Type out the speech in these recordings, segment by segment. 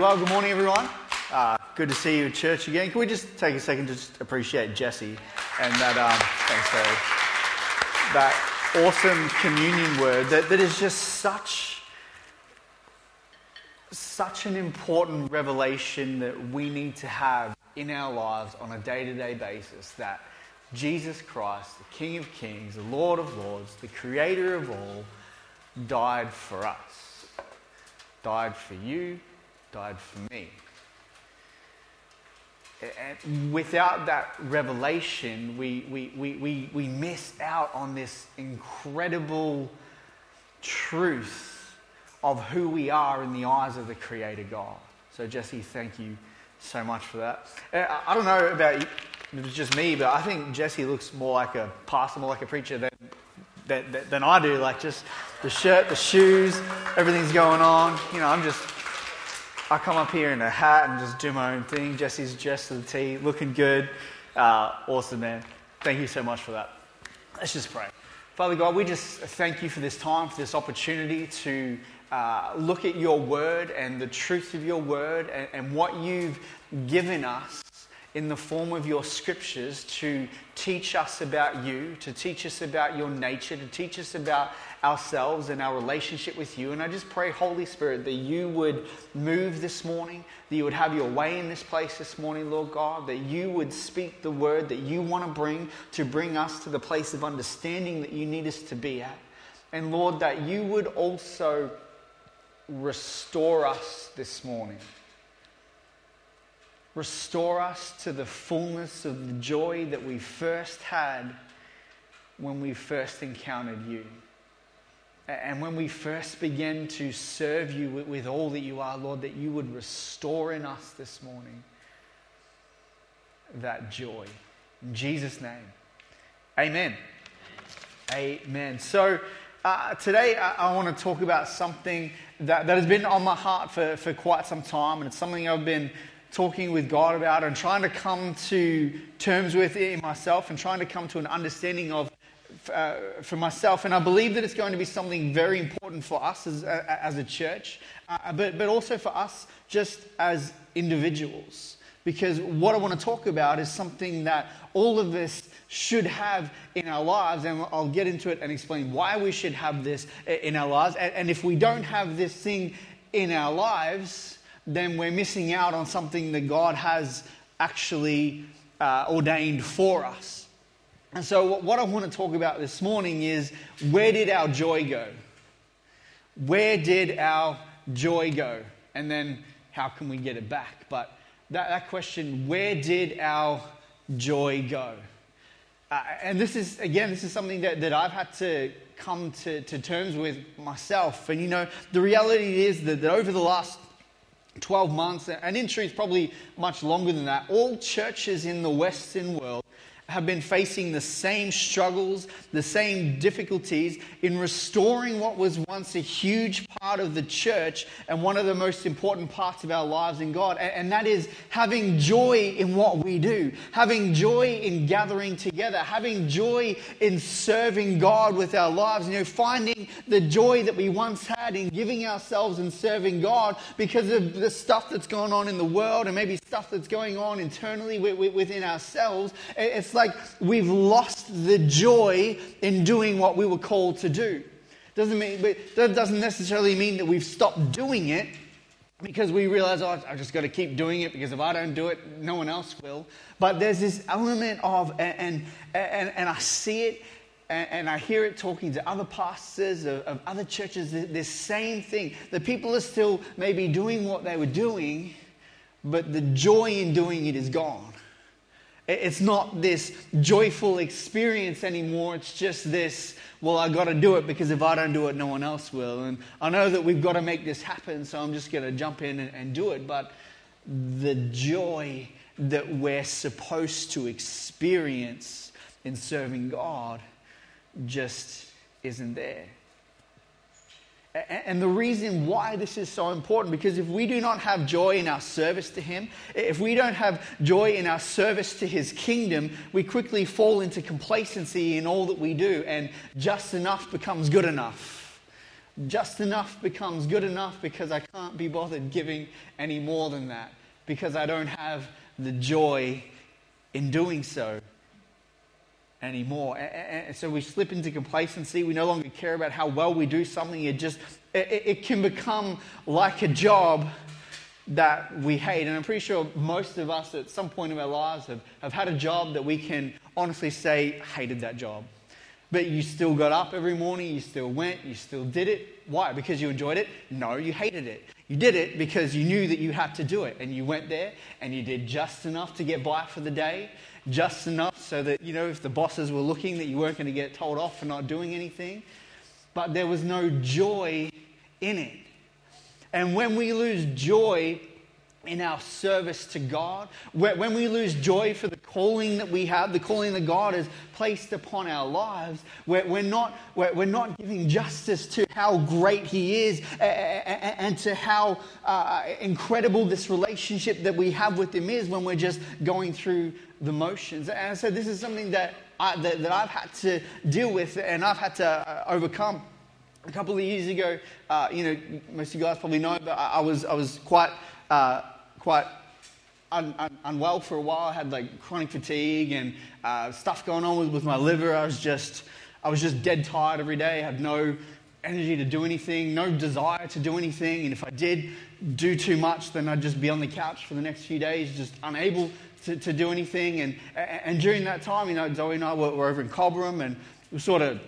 Well, good morning, everyone. Good to see you at church again. Can we just take a second to just appreciate Jesse and that, thanks, Terry, that awesome communion word that is just such an important revelation that we need to have in our lives on a day-to-day basis, that Jesus Christ, the King of Kings, the Lord of Lords, the Creator of all, died for us, died for you, died for me. And without that revelation, we miss out on this incredible truth of who we are in the eyes of the Creator God. So Jesse, thank you so much for that. I don't know about you, it was just me, but I think Jesse looks more like a pastor, more like a preacher than I do. Like, just the shirt, the shoes, everything's going on. You know, I come up here in a hat and just do my own thing. Jesse's dressed to the T, looking good. Awesome, man. Thank you so much for that. Let's just pray. Father God, we just thank you for this time, for this opportunity to look at your word and the truth of your word and what you've given us in the form of your scriptures to teach us about you, to teach us about your nature, to teach us about ourselves and our relationship with you. And I just pray, Holy Spirit, that you would move this morning, that you would have your way in this place this morning, Lord God, that you would speak the word that you want to bring us to the place of understanding that you need us to be at. And Lord, that you would also restore us this morning. Restore us to the fullness of the joy that we first had when we first encountered you. And when we first began to serve you with all that you are, Lord, that you would restore in us this morning that joy. In Jesus' name, amen. Amen. So today I want to talk about something that has been on my heart for quite some time, and it's something I've been talking with God about and trying to come to terms with in myself and trying to come to an understanding of for myself. And I believe that it's going to be something very important for us as a church, but also for us just as individuals. Because what I want to talk about is something that all of us should have in our lives, and I'll get into it and explain why we should have this in our lives. And if we don't have this thing in our lives, then we're missing out on something that God has actually ordained for us. And so what I want to talk about this morning is, where did our joy go? Where did our joy go? And then how can we get it back? But that question, where did our joy go? And this is something that I've had to come to terms with myself. And, you know, the reality is that over the last 12 months, and in truth probably much longer than that, all churches in the Western world have been facing the same struggles, the same difficulties in restoring what was once a huge part of the church and one of the most important parts of our lives in God, and that is having joy in what we do, having joy in gathering together, having joy in serving God with our lives, you know, finding the joy that we once had in giving ourselves and serving God because of the stuff that's going on in the world and maybe stuff that's going on internally within ourselves. It's like we've lost the joy in doing what we were called to do. That doesn't necessarily mean that we've stopped doing it, because we realize, oh, I've just got to keep doing it, because if I don't do it, no one else will. But there's this element of, and I see it, and I hear it talking to other pastors of other churches, this same thing. The people are still maybe doing what they were doing, but the joy in doing it is gone. It's not this joyful experience anymore. It's just this, well, I've got to do it because if I don't do it, no one else will. And I know that we've got to make this happen, so I'm just going to jump in and do it. But the joy that we're supposed to experience in serving God just isn't there. And the reason why this is so important, because if we do not have joy in our service to Him, if we don't have joy in our service to His kingdom, we quickly fall into complacency in all that we do, and just enough becomes good enough. just enough becomes good enough because I can't be bothered giving any more than that, because I don't have the joy in doing so anymore. And so we slip into complacency. We no longer care about how well we do something. It can become like a job that we hate. And I'm pretty sure most of us at some point in our lives have had a job that we can honestly say, hated that job. But you still got up every morning, you still went, you still did it. Why? Because you enjoyed it? No, you hated it. You did it because you knew that you had to do it, and you went there and you did just enough to get by for the day, just enough so that, you know, if the bosses were looking, that you weren't going to get told off for not doing anything. But there was no joy in it. And when we lose joy in our service to God, when we lose joy for the calling that we have, the calling that God has placed upon our lives, we're not giving justice to how great He is and to how incredible this relationship that we have with Him is when we're just going through the motions. And so this is something that I've had to deal with and I've had to overcome. A couple of years ago, most of you guys probably know, but I was quite unwell for a while. I had like chronic fatigue and stuff going on with my liver. I was just dead tired every day. I had no energy to do anything, no desire to do anything. And if I did do too much, then I'd just be on the couch for the next few days, just unable to do anything. And during that time, Zoe and I were over in Cobram, and we sort of,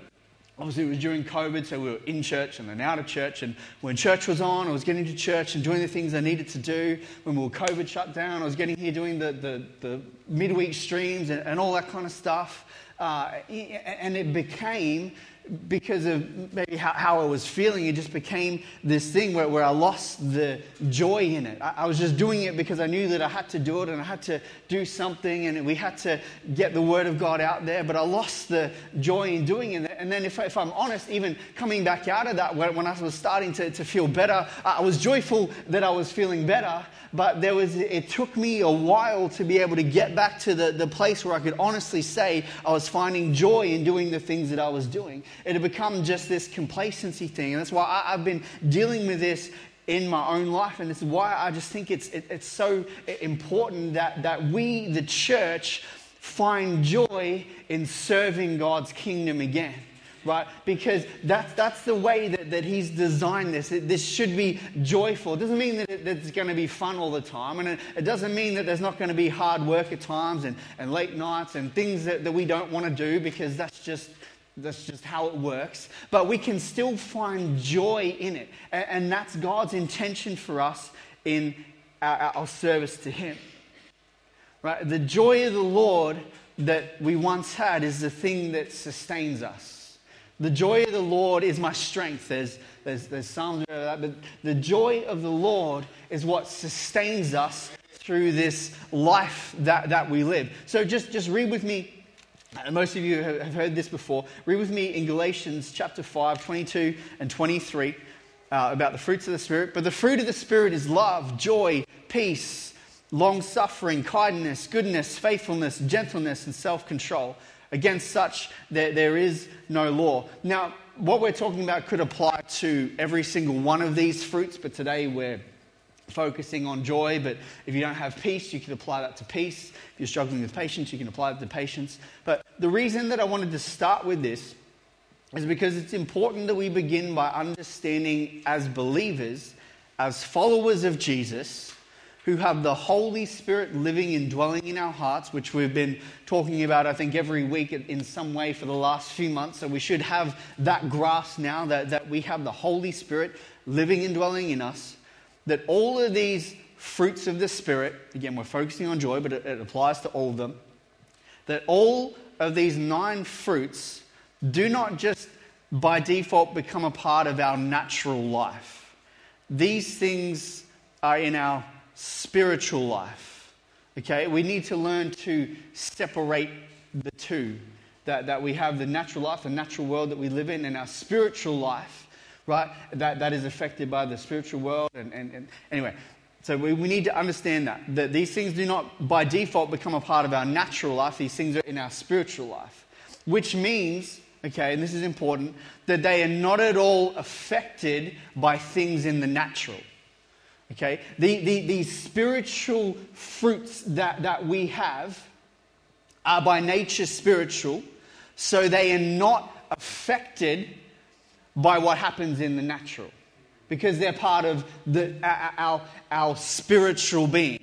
obviously, it was during COVID, so we were in church and then out of church. And when church was on, I was getting to church and doing the things I needed to do. When we were COVID shut down, I was getting here doing the midweek streams and all that kind of stuff. And it became, because of maybe how I was feeling, it just became this thing where I lost the joy in it. I was just doing it because I knew that I had to do it and I had to do something and we had to get the Word of God out there, but I lost the joy in doing it. And then if I'm honest, even coming back out of that, when I was starting to feel better, I was joyful that I was feeling better, but it took me a while to be able to get back to the place where I could honestly say I was finding joy in doing the things that I was doing. It had become just this complacency thing. And that's why I've been dealing with this in my own life. And this is why I just think it's so important that we, the church, find joy in serving God's kingdom again. Right? Because that's the way that He's designed this. This should be joyful. It doesn't mean that it's going to be fun all the time. And it doesn't mean that there's not going to be hard work at times and late nights and things that we don't want to do, because that's just how it works. But we can still find joy in it. And that's God's intention for us in our service to Him. Right? The joy of the Lord that we once had is the thing that sustains us. The joy of the Lord is my strength. There's Psalms about that. But the joy of the Lord is what sustains us through this life that we live. So just read with me. And most of you have heard this before. Read with me in Galatians chapter 5, 22 and 23 about the fruits of the Spirit. But the fruit of the Spirit is love, joy, peace, long-suffering, kindness, goodness, faithfulness, gentleness, and self-control. Against such there is no law. Now, what we're talking about could apply to every single one of these fruits, but today we're focusing on joy. But if you don't have peace, you can apply that to peace. If you're struggling with patience, you can apply that to patience. But the reason that I wanted to start with this is because it's important that we begin by understanding, as believers, as followers of Jesus, who have the Holy Spirit living and dwelling in our hearts, which we've been talking about, I think, every week in some way for the last few months. So we should have that grasp now that we have the Holy Spirit living and dwelling in us. That all of these fruits of the Spirit, again, we're focusing on joy, but it applies to all of them, that all of these 9 fruits do not just by default become a part of our natural life. These things are in our spiritual life, okay? We need to learn to separate the two, that we have the natural life, the natural world that we live in, and our spiritual life, right? That is affected by the spiritual world. And anyway, so we need to understand that these things do not by default become a part of our natural life. These things are in our spiritual life, which means okay, and this is important, that they are not at all affected by things in the natural. Okay, these spiritual fruits that we have are by nature spiritual, so they are not affected by what happens in the natural, because they're part of our spiritual being,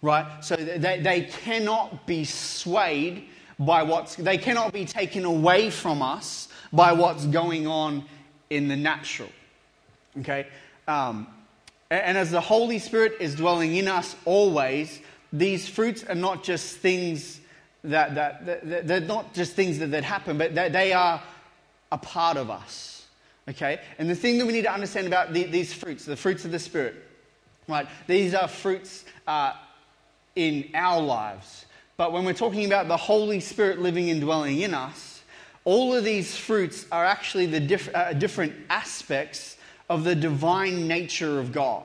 right? So they cannot be swayed by they cannot be taken away from us by what's going on in the natural, okay? And as the Holy Spirit is dwelling in us always, these fruits are not just things that they're not just things that happen, but that they are a part of us, okay? And the thing that we need to understand about these fruits, the fruits of the Spirit, right? These are fruits in our lives. But when we're talking about the Holy Spirit living and dwelling in us, all of these fruits are actually the different aspects of the divine nature of God.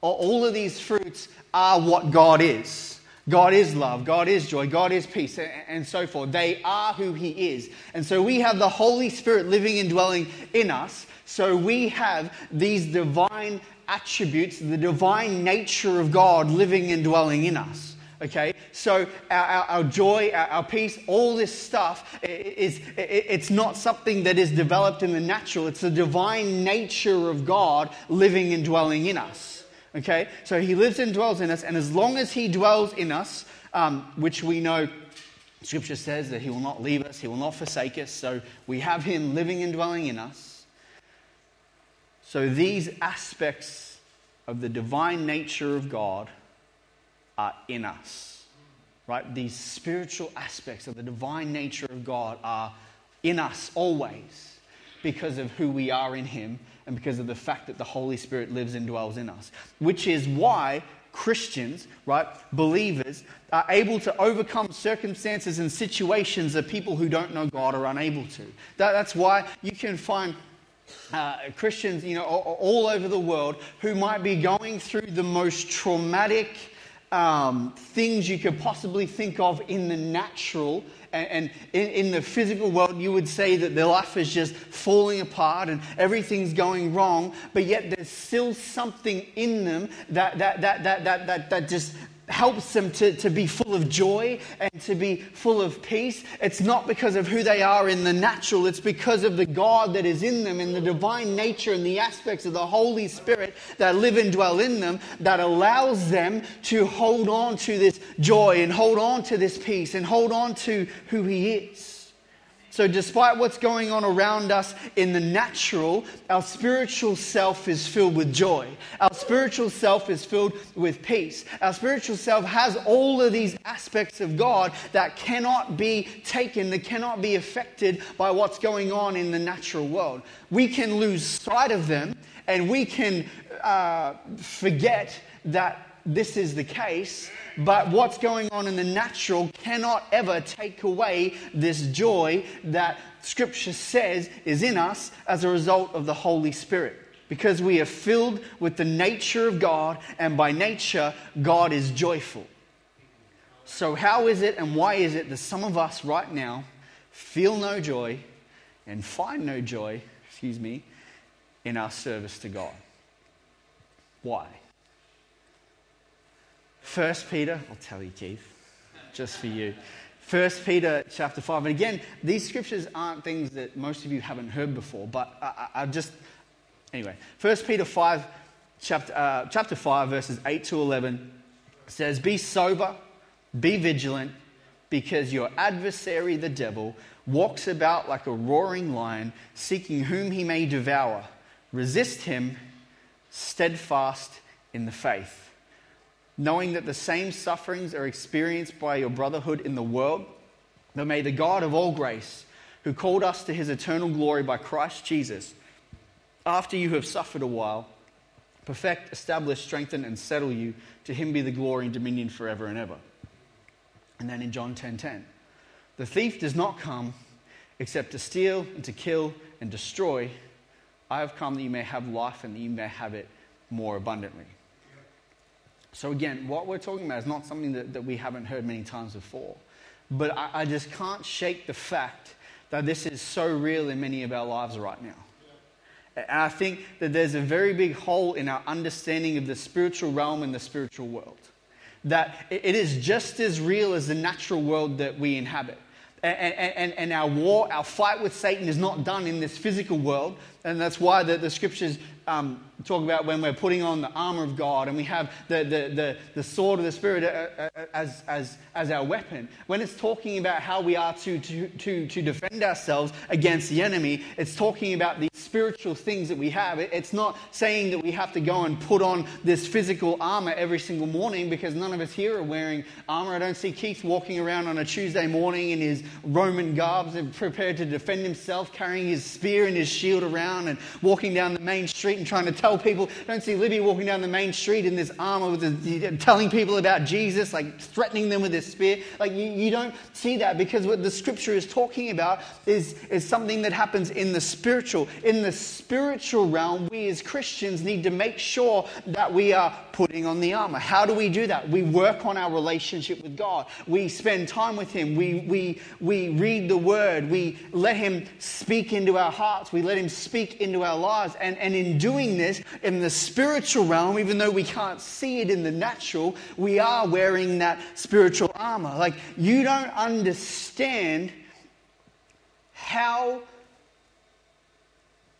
All of these fruits are what God is. God is love, God is joy, God is peace, and so forth. They are who He is. And so we have the Holy Spirit living and dwelling in us, so we have these divine attributes, the divine nature of God living and dwelling in us. Okay, so our joy, our peace, all this stuff, it's not something that is developed in the natural. It's the divine nature of God living and dwelling in us. Okay, so He lives and dwells in us, and as long as He dwells in us, which we know Scripture says that He will not leave us, He will not forsake us, so we have Him living and dwelling in us. So these aspects of the divine nature of God are in us, right? These spiritual aspects of the divine nature of God are in us always because of who we are in Him and because of the fact that the Holy Spirit lives and dwells in us, which is why Christians, right, believers, are able to overcome circumstances and situations that people who don't know God are unable to. That's why you can find Christians, you know, all over the world who might be going through the most traumatic things you could possibly think of in the natural and in the physical world. You would say that their life is just falling apart and everything's going wrong, but yet there's still something in them that just helps them to be full of joy and to be full of peace. It's not because of who they are in the natural. It's because of the God that is in them and the divine nature and the aspects of the Holy Spirit that live and dwell in them that allows them to hold on to this joy and hold on to this peace and hold on to who He is. So despite what's going on around us in the natural, our spiritual self is filled with joy. Our spiritual self is filled with peace. Our spiritual self has all of these aspects of God that cannot be taken, that cannot be affected by what's going on in the natural world. We can lose sight of them and we can forget that this is the case, but what's going on in the natural cannot ever take away this joy that Scripture says is in us as a result of the Holy Spirit, because we are filled with the nature of God, and by nature, God is joyful. So how is it and why is it that some of us right now feel no joy and find no joy, in our service to God? Why? 1 Peter, I'll tell you, Keith, just for you. 1 Peter chapter 5. And again, these scriptures aren't things that most of you haven't heard before, but anyway. 1 Peter 5, chapter 5, verses 8 to 11 says, "Be sober, be vigilant, because your adversary, the devil, walks about like a roaring lion, seeking whom he may devour. Resist him, steadfast in the faith, knowing that the same sufferings are experienced by your brotherhood in the world. Now may the God of all grace, who called us to His eternal glory by Christ Jesus, after you have suffered a while, perfect, establish, strengthen, and settle you. To Him be the glory and dominion forever and ever." And then in John 10:10, "The thief does not come except to steal and to kill and destroy. I have come that you may have life and that you may have it more abundantly." So again, what we're talking about is not something that we haven't heard many times before. But I just can't shake the fact that this is so real in many of our lives right now. And I think that there's a very big hole in our understanding of the spiritual realm and the spiritual world. That it is just as real as the natural world that we inhabit. And our war, our fight with Satan is not done in this physical world. And that's why the scriptures talk about when we're putting on the armor of God and we have the sword of the Spirit as our weapon. When it's talking about how we are to defend ourselves against the enemy, it's talking about the spiritual things that we have. It's not saying that we have to go and put on this physical armor every single morning, because none of us here are wearing armor. I don't see Keith walking around on a Tuesday morning in his Roman garbs and prepared to defend himself, carrying his spear and his shield around and walking down the main street and trying to tell people. I don't see Libby walking down the main street in this armor telling people about Jesus, like threatening them with this spear. Like you don't see that, because what the scripture is talking about is something that happens in the spiritual. In the spiritual realm, we as Christians need to make sure that we are putting on the armor. How do we do that? We work on our relationship with God. We spend time with Him. We read the Word. We let Him speak into our hearts. We let Him speak into our lives. And in doing this, in the spiritual realm, even though we can't see it in the natural, we are wearing that spiritual armor. Like, you don't understand how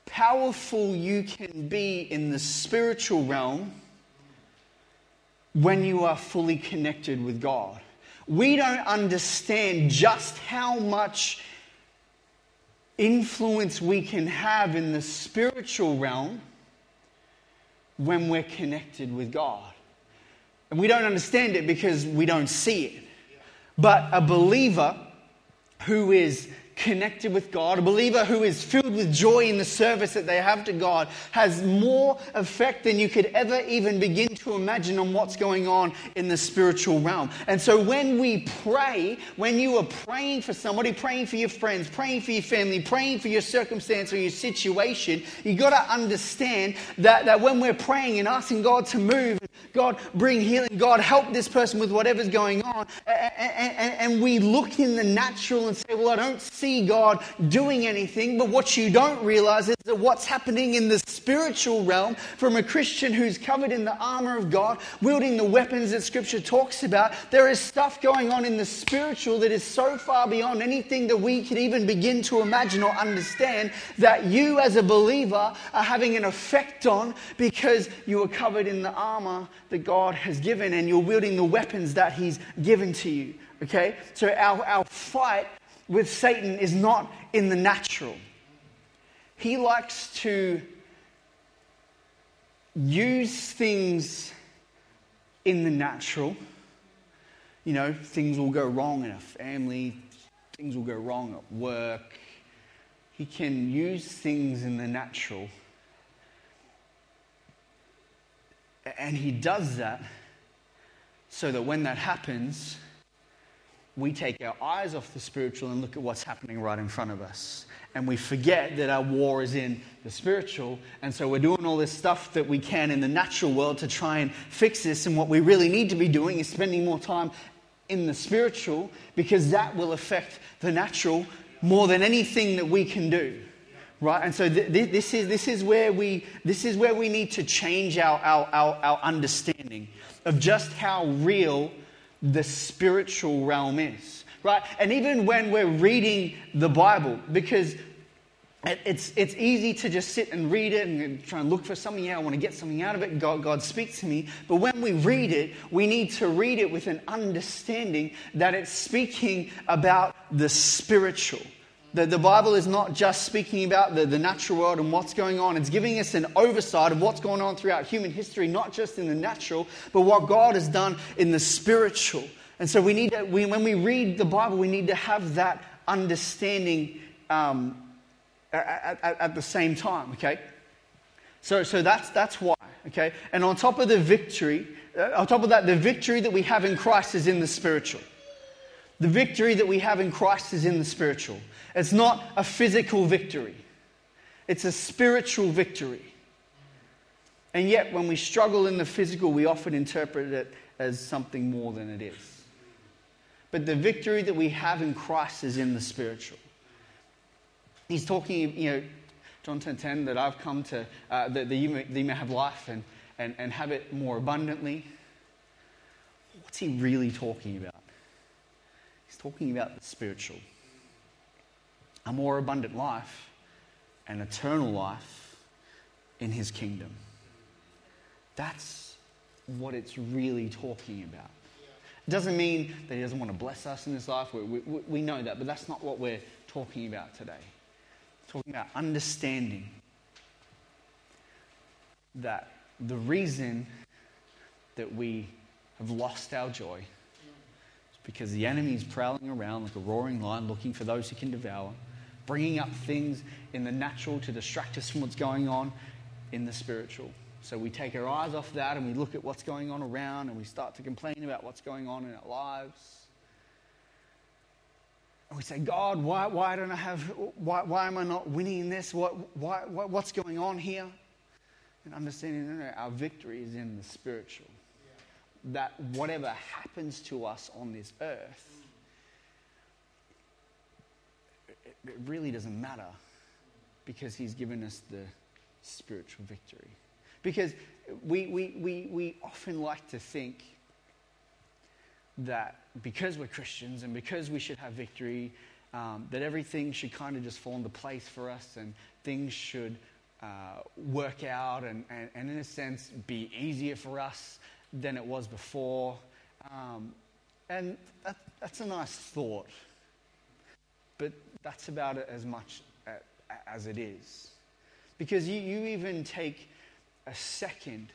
powerful you can be in the spiritual realm when you are fully connected with God. We don't understand just how much influence we can have in the spiritual realm when we're connected with God. And we don't understand it because we don't see it. But a believer who is connected with God, a believer who is filled with joy in the service that they have to God, has more effect than you could ever even begin to imagine on what's going on in the spiritual realm. And so when we pray, when you are praying for somebody, praying for your friends, praying for your family, praying for your circumstance or your situation, you got to understand that when we're praying and asking God to move, God bring healing, God help this person with whatever's going on, and we look in the natural and say, well, I don't see God doing anything. But what you don't realize is that what's happening in the spiritual realm from a Christian who's covered in the armor of God, wielding the weapons that scripture talks about, there is stuff going on in the spiritual that is so far beyond anything that we could even begin to imagine or understand, that you as a believer are having an effect on, because you are covered in the armor that God has given and you're wielding the weapons that He's given to you. Okay? So our fight with Satan is not in the natural. He likes to use things in the natural. You know, things will go wrong in a family, things will go wrong at work. He can use things in the natural. And he does that so that when that happens, we take our eyes off the spiritual and look at what's happening right in front of us. And we forget that our war is in the spiritual. And so we're doing all this stuff that we can in the natural world to try and fix this. And what we really need to be doing is spending more time in the spiritual, because that will affect the natural more than anything that we can do. Right? And so this is where we need to change our understanding of just how real the spiritual realm is, right? And even when we're reading the Bible, because it's easy to just sit and read it and try and look for something. Yeah, I want to get something out of it. God speaks to me. But when we read it, we need to read it with an understanding that it's speaking about the spiritual. The Bible is not just speaking about the natural world and what's going on. It's giving us an oversight of what's going on throughout human history, not just in the natural, but what God has done in the spiritual. And so we need to, when we read the Bible, we need to have that understanding at the same time. Okay, so that's why. Okay, and on top of the victory, on top of that, the victory that we have in Christ is in the spiritual. The victory that we have in Christ is in the spiritual. It's not a physical victory. It's a spiritual victory. And yet, when we struggle in the physical, we often interpret it as something more than it is. But the victory that we have in Christ is in the spiritual. He's talking, John 10:10, that I've come to, that you may have life and have it more abundantly. What's he really talking about? He's talking about the spiritual. A more abundant life, an eternal life in his kingdom. That's what it's really talking about. It doesn't mean that he doesn't want to bless us in this life. We know that, but that's not what we're talking about today. We're talking about understanding that the reason that we have lost our joy is because the enemy is prowling around like a roaring lion looking for those who can devour, bringing up things in the natural to distract us from what's going on in the spiritual. So we take our eyes off that and we look at what's going on around and we start to complain about what's going on in our lives. And we say, God, why am I not winning in this? What's going on here? And understanding our victory is in the spiritual. Yeah. That whatever happens to us on this earth, it really doesn't matter, because he's given us the spiritual victory. Because we often like to think that because we're Christians and because we should have victory, that everything should kind of just fall into place for us and things should work out and in a sense be easier for us than it was before. And that's a nice thought. But that's about it as much as it is. Because you even take a second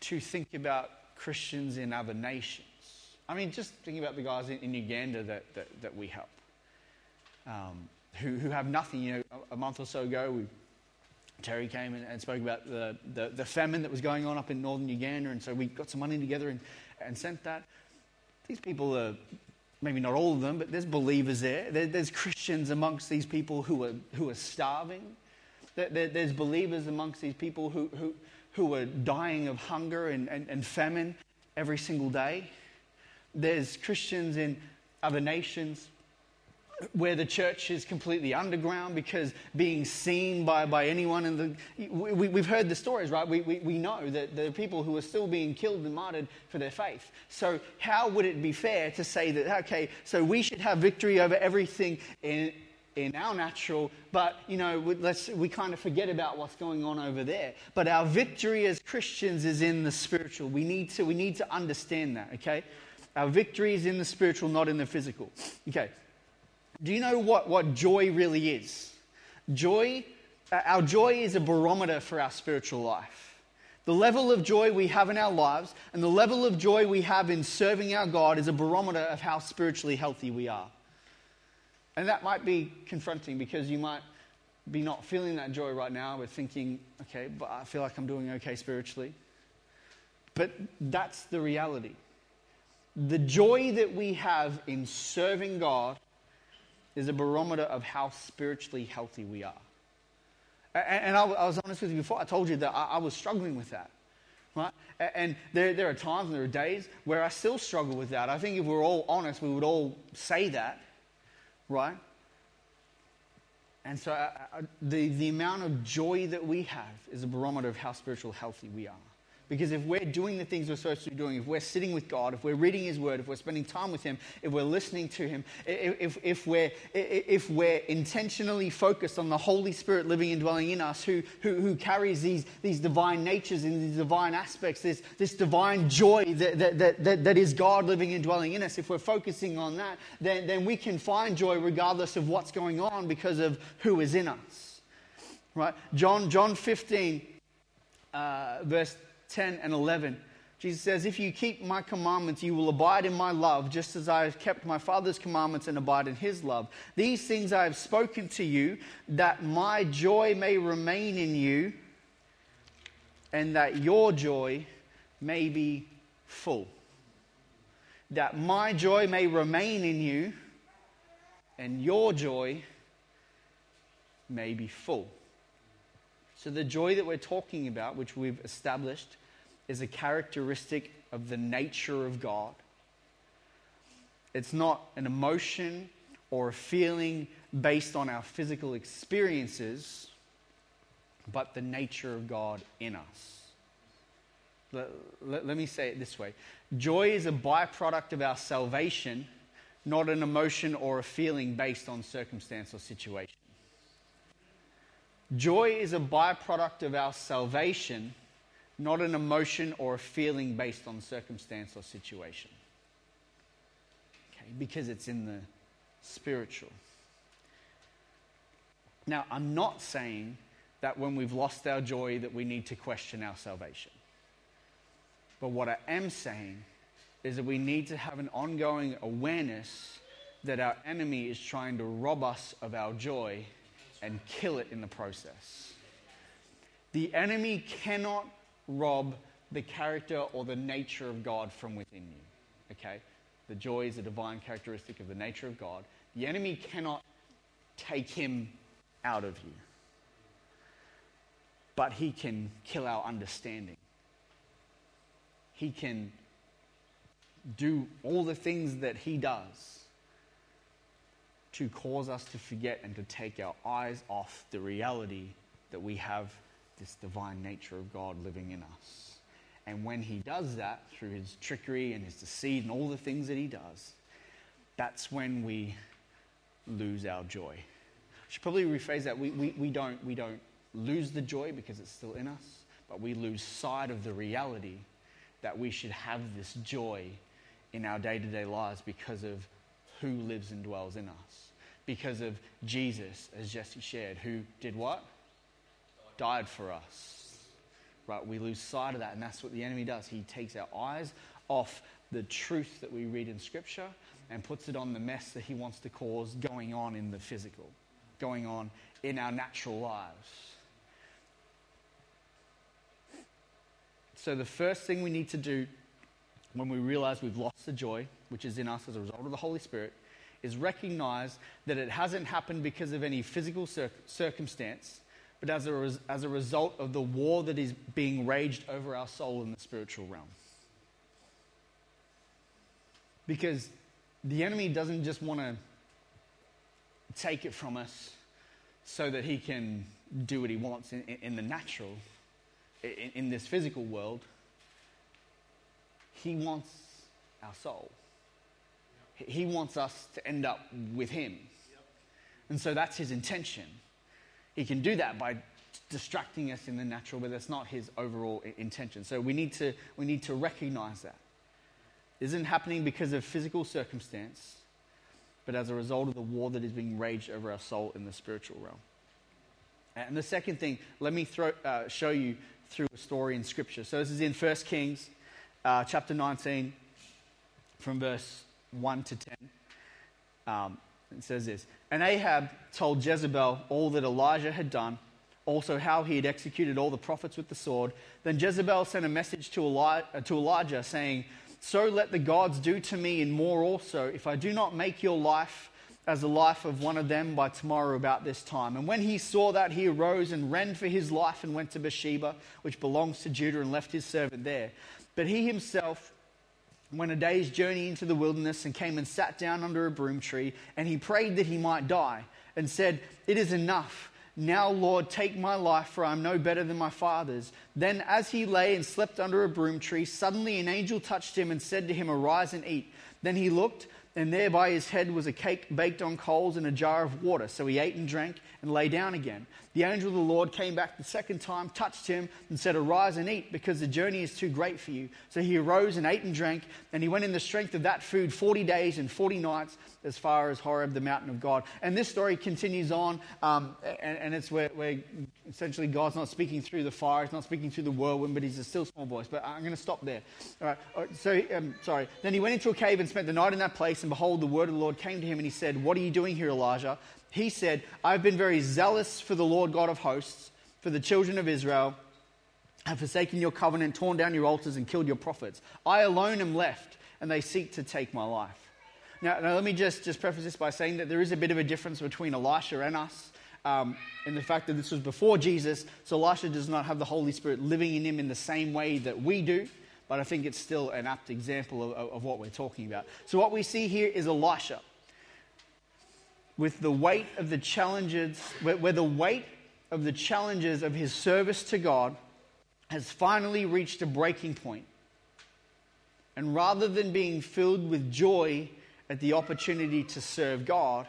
to think about Christians in other nations. I mean, just thinking about the guys in Uganda that we help, who have nothing. A month or so ago, Terry came and spoke about the famine that was going on up in northern Uganda, and so we got some money together and sent that. These people are, maybe not all of them, but there's believers there. There's Christians amongst these people who are starving. There's believers amongst these people who are dying of hunger and famine every single day. There's Christians in other nations where the church is completely underground because being seen by anyone. We've heard the stories, right? We know that there are people who are still being killed and martyred for their faith. So how would it be fair to say that, okay, so we should have victory over everything in our natural, but we kind of forget about what's going on over there. But our victory as Christians is in the spiritual. We need to understand that. Okay, our victory is in the spiritual, not in the physical. Okay, do you know what joy really is? Joy, our joy is a barometer for our spiritual life. The level of joy we have in our lives and the level of joy we have in serving our God is a barometer of how spiritually healthy we are. And that might be confronting, because you might be not feeling that joy right now. We're thinking, okay, but I feel like I'm doing okay spiritually. But that's the reality. The joy that we have in serving God is a barometer of how spiritually healthy we are. And I was honest with you before. I told you that I was struggling with that. Right? And there are times and there are days where I still struggle with that. I think if we're all honest, we would all say that. Right? And so the amount of joy that we have is a barometer of how spiritually healthy we are. Because if we're doing the things we're supposed to be doing, if we're sitting with God, if we're reading his word, if we're spending time with him, if we're listening to him, if we're intentionally focused on the Holy Spirit living and dwelling in us, who carries these divine natures and these divine aspects, this divine joy that is God living and dwelling in us, if we're focusing on that, then we can find joy regardless of what's going on because of who is in us. Right? John 15, verse 10 and 11. Jesus says, "If you keep my commandments, you will abide in my love, just as I have kept my Father's commandments and abide in his love. These things I have spoken to you, that my joy may remain in you, and that your joy may be full." That my joy may remain in you, and your joy may be full. So the joy that we're talking about, which we've established, is a characteristic of the nature of God. It's not an emotion or a feeling based on our physical experiences, but the nature of God in us. Let me say it this way. Joy is a byproduct of our salvation, not an emotion or a feeling based on circumstance or situation. Joy is a byproduct of our salvation, not an emotion or a feeling based on circumstance or situation. Okay, because it's in the spiritual. Now, I'm not saying that when we've lost our joy that we need to question our salvation. But what I am saying is that we need to have an ongoing awareness that our enemy is trying to rob us of our joy and kill it in the process. The enemy cannot rob the character or the nature of God from within you. Okay? The joy is a divine characteristic of the nature of God. The enemy cannot take him out of you. But he can kill our understanding. He can do all the things that he does to cause us to forget and to take our eyes off the reality that we have this divine nature of God living in us. And when he does that, through his trickery and his deceit and all the things that he does, that's when we lose our joy. I should probably rephrase that. We don't lose the joy because it's still in us, but we lose sight of the reality that we should have this joy in our day-to-day lives because of who lives and dwells in us. Because of Jesus, as Jesse shared, who did what? Died for us. Right? We lose sight of that, and that's what the enemy does. He takes our eyes off the truth that we read in Scripture and puts it on the mess that he wants to cause going on in the physical, going on in our natural lives. So the first thing we need to do when we realize we've lost the joy, which is in us as a result of the Holy Spirit, is recognize that it hasn't happened because of any physical circumstance, but as a result of the war that is being waged over our soul in the spiritual realm. Because the enemy doesn't just want to take it from us so that he can do what he wants in the natural, in this physical world. He wants our soul. He wants us to end up with him. And so that's his intention. He can do that by distracting us in the natural, but that's not his overall intention. So we need to recognize that. It isn't happening because of physical circumstance, but as a result of the war that is being waged over our soul in the spiritual realm. And the second thing, let me show you through a story in Scripture. So this is in 1 Kings chapter 19 from verse 1 to 10. It says this, "And Ahab told Jezebel all that Elijah had done, also how he had executed all the prophets with the sword. Then Jezebel sent a message to Elijah saying, 'So let the gods do to me and more also, if I do not make your life as the life of one of them by tomorrow about this time.' And when he saw that, he arose and ran for his life and went to Beersheba, which belongs to Judah, and left his servant there. But he himself went a day's journey into the wilderness and came and sat down under a broom tree, and he prayed that he might die and said, 'It is enough. Now, Lord, take my life, for I am no better than my father's.' Then as he lay and slept under a broom tree, suddenly an angel touched him and said to him, 'Arise and eat.' Then he looked, and there by his head was a cake baked on coals and a jar of water. So he ate and drank and lay down again. The angel of the Lord came back the second time, touched him, and said, 'Arise and eat, because the journey is too great for you.' So he arose and ate and drank, and he went in the strength of that food 40 days and 40 nights as far as Horeb, the mountain of God." And this story continues on, and it's where essentially God's not speaking through the fire, he's not speaking through the whirlwind, but he's a still small voice. But I'm going to stop there. All right. So, Then he went into a cave and spent the night in that place, and behold, the word of the Lord came to him, and he said, "What are you doing here, Elijah?" He said, "I've been very zealous for the Lord God of hosts, for the children of Israel have forsaken your covenant, torn down your altars, and killed your prophets. I alone am left, and they seek to take my life." Now let me just preface this by saying that there is a bit of a difference between Elisha and us, in the fact that this was before Jesus, so Elisha does not have the Holy Spirit living in him in the same way that we do. But I think it's still an apt example of what we're talking about. So what we see here is Elisha. with the weight of the challenges, where the weight of the challenges of his service to God has finally reached a breaking point. And rather than being filled with joy at the opportunity to serve God,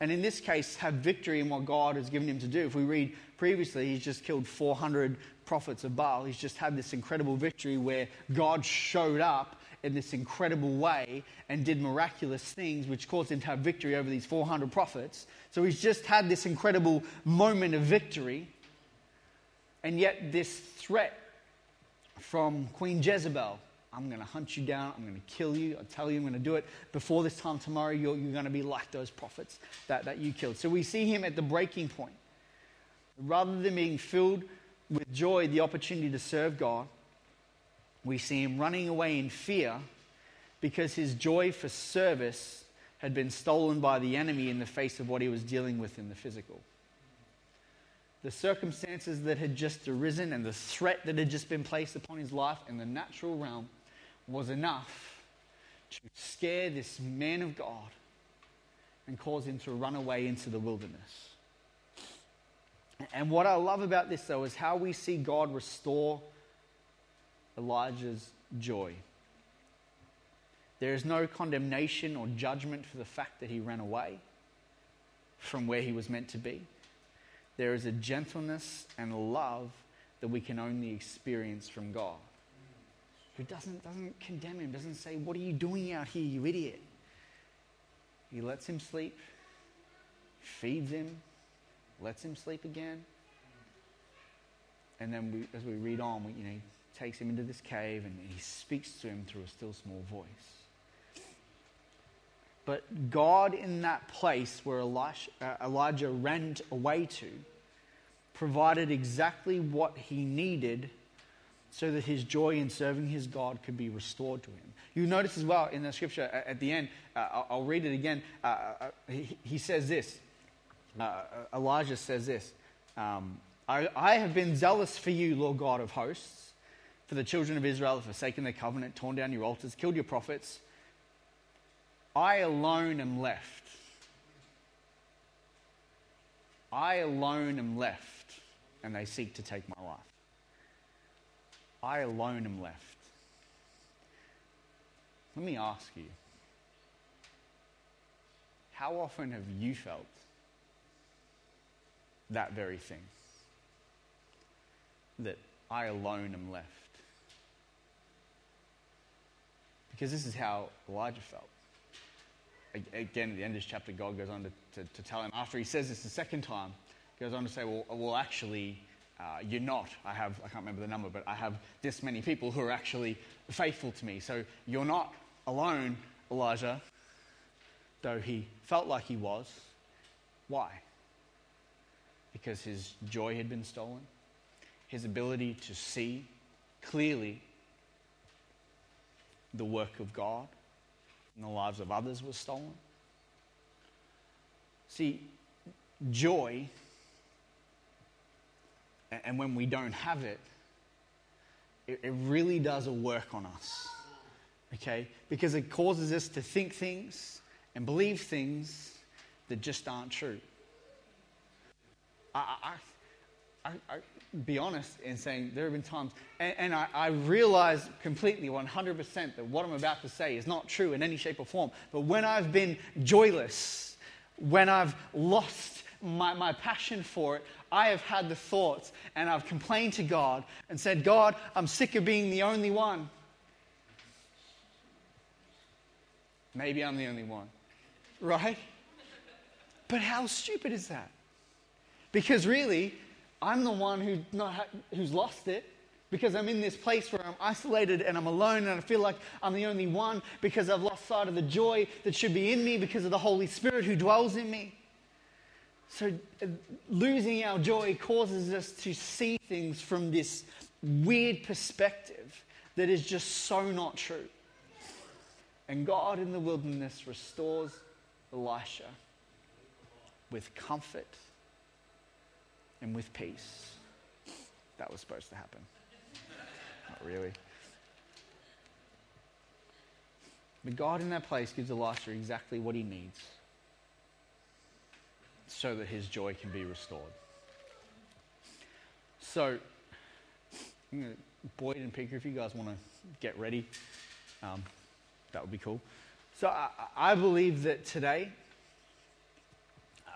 and in this case, have victory in what God has given him to do. If we read previously, he's just killed 400 prophets of Baal. He's just had this incredible victory where God showed up in this incredible way and did miraculous things, which caused him to have victory over these 400 prophets. So he's just had this incredible moment of victory. And yet this threat from Queen Jezebel, I'm going to hunt you down, I'm going to kill you, I tell you I'm going to do it. Before this time tomorrow, you're going to be like those prophets that you killed. So we see him at the breaking point. Rather than being filled with joy, the opportunity to serve God, we see him running away in fear because his joy for service had been stolen by the enemy in the face of what he was dealing with in the physical. The circumstances that had just arisen and the threat that had just been placed upon his life in the natural realm was enough to scare this man of God and cause him to run away into the wilderness. And what I love about this, though, is how we see God restore Elijah's joy. There is no condemnation or judgment for the fact that he ran away from where he was meant to be. There is a gentleness and a love that we can only experience from God, who doesn't condemn him, doesn't say, "What are you doing out here, you idiot?" He lets him sleep, feeds him, lets him sleep again. And then as we read on, he takes him into this cave and he speaks to him through a still small voice. But God, in that place where Elijah ran away to, provided exactly what he needed so that his joy in serving his God could be restored to him. You notice as well in the scripture at the end, I'll read it again, he says this, Elijah says this, I have been zealous for you, Lord God of hosts, for the children of Israel have forsaken their covenant, torn down your altars, killed your prophets. I alone am left. I alone am left, and they seek to take my life. I alone am left. Let me ask you, how often have you felt that very thing? That I alone am left. Because this is how Elijah felt. Again, at the end of this chapter, God goes on to tell him, after he says this the second time, goes on to say, well actually, you're not. I can't remember the number, but I have this many people who are actually faithful to me. So you're not alone, Elijah, though he felt like he was. Why? Because his joy had been stolen. His ability to see clearly the work of God and the lives of others were stolen. See, joy, and when we don't have it, it really does a work on us, okay? Because it causes us to think things and believe things that just aren't true. I be honest in saying there have been times, and I realize completely 100% that what I'm about to say is not true in any shape or form, but when I've been joyless, when I've lost my passion for it, I have had the thoughts and I've complained to God and said, God, I'm sick of being the only one. Maybe I'm the only one, right? But how stupid is that? Because really, I'm the one who's lost it, because I'm in this place where I'm isolated and I'm alone and I feel like I'm the only one because I've lost sight of the joy that should be in me because of the Holy Spirit who dwells in me. So losing our joy causes us to see things from this weird perspective that is just so not true. And God in the wilderness restores Elisha with comfort and with peace. That was supposed to happen. Not really. But God in that place gives Elisha exactly what he needs so that his joy can be restored. So, Boyd and Pika, if you guys want to get ready, that would be cool. So I believe that today,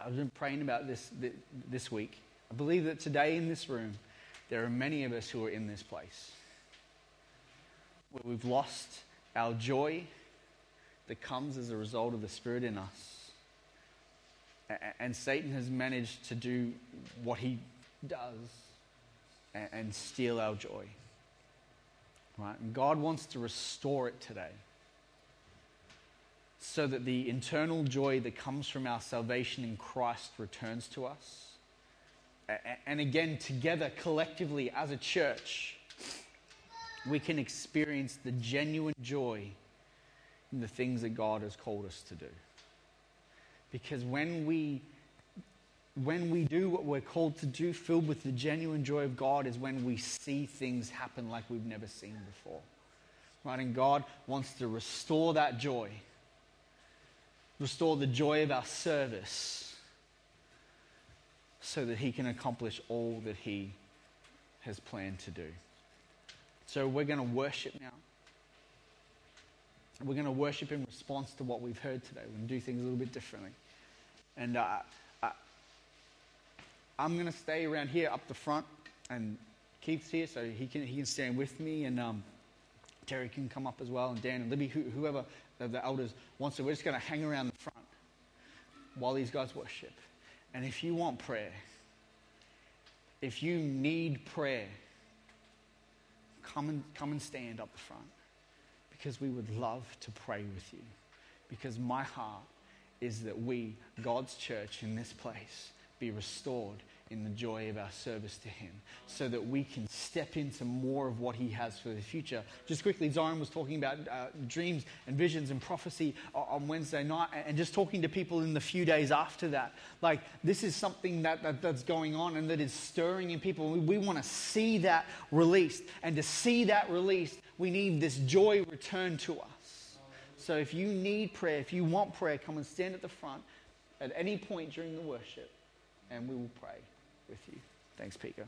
I've been praying about this week. I believe that today in this room, there are many of us who are in this place where we've lost our joy that comes as a result of the Spirit in us. And Satan has managed to do what he does and steal our joy. Right? And God wants to restore it today, so that the internal joy that comes from our salvation in Christ returns to us. And again, together, collectively, as a church, we can experience the genuine joy in the things that God has called us to do. Because when we do what we're called to do, filled with the genuine joy of God, is when we see things happen like we've never seen before. Right? And God wants to restore that joy. Restore the joy of our service so that he can accomplish all that he has planned to do. So we're going to worship now. We're going to worship in response to what we've heard today. We're going to do things a little bit differently. And I'm going to stay around here up the front, and Keith's here, so he can stand with me, and Terry can come up as well, and Dan and Libby, whoever the elders want. So we're just going to hang around the front while these guys worship. And if you want prayer, if you need prayer, come and stand up the front, because we would love to pray with you. Because my heart is that we, God's church in this place, be restored in the joy of our service to him, so that we can step into more of what he has for the future. Just quickly, Zoran was talking about dreams and visions and prophecy on Wednesday night, and just talking to people in the few days after that. Like, this is something that's going on and that is stirring in people. We want to see that released. And to see that released, we need this joy returned to us. So if you need prayer, if you want prayer, come and stand at the front at any point during the worship, and we will pray with you. Thanks, Pika.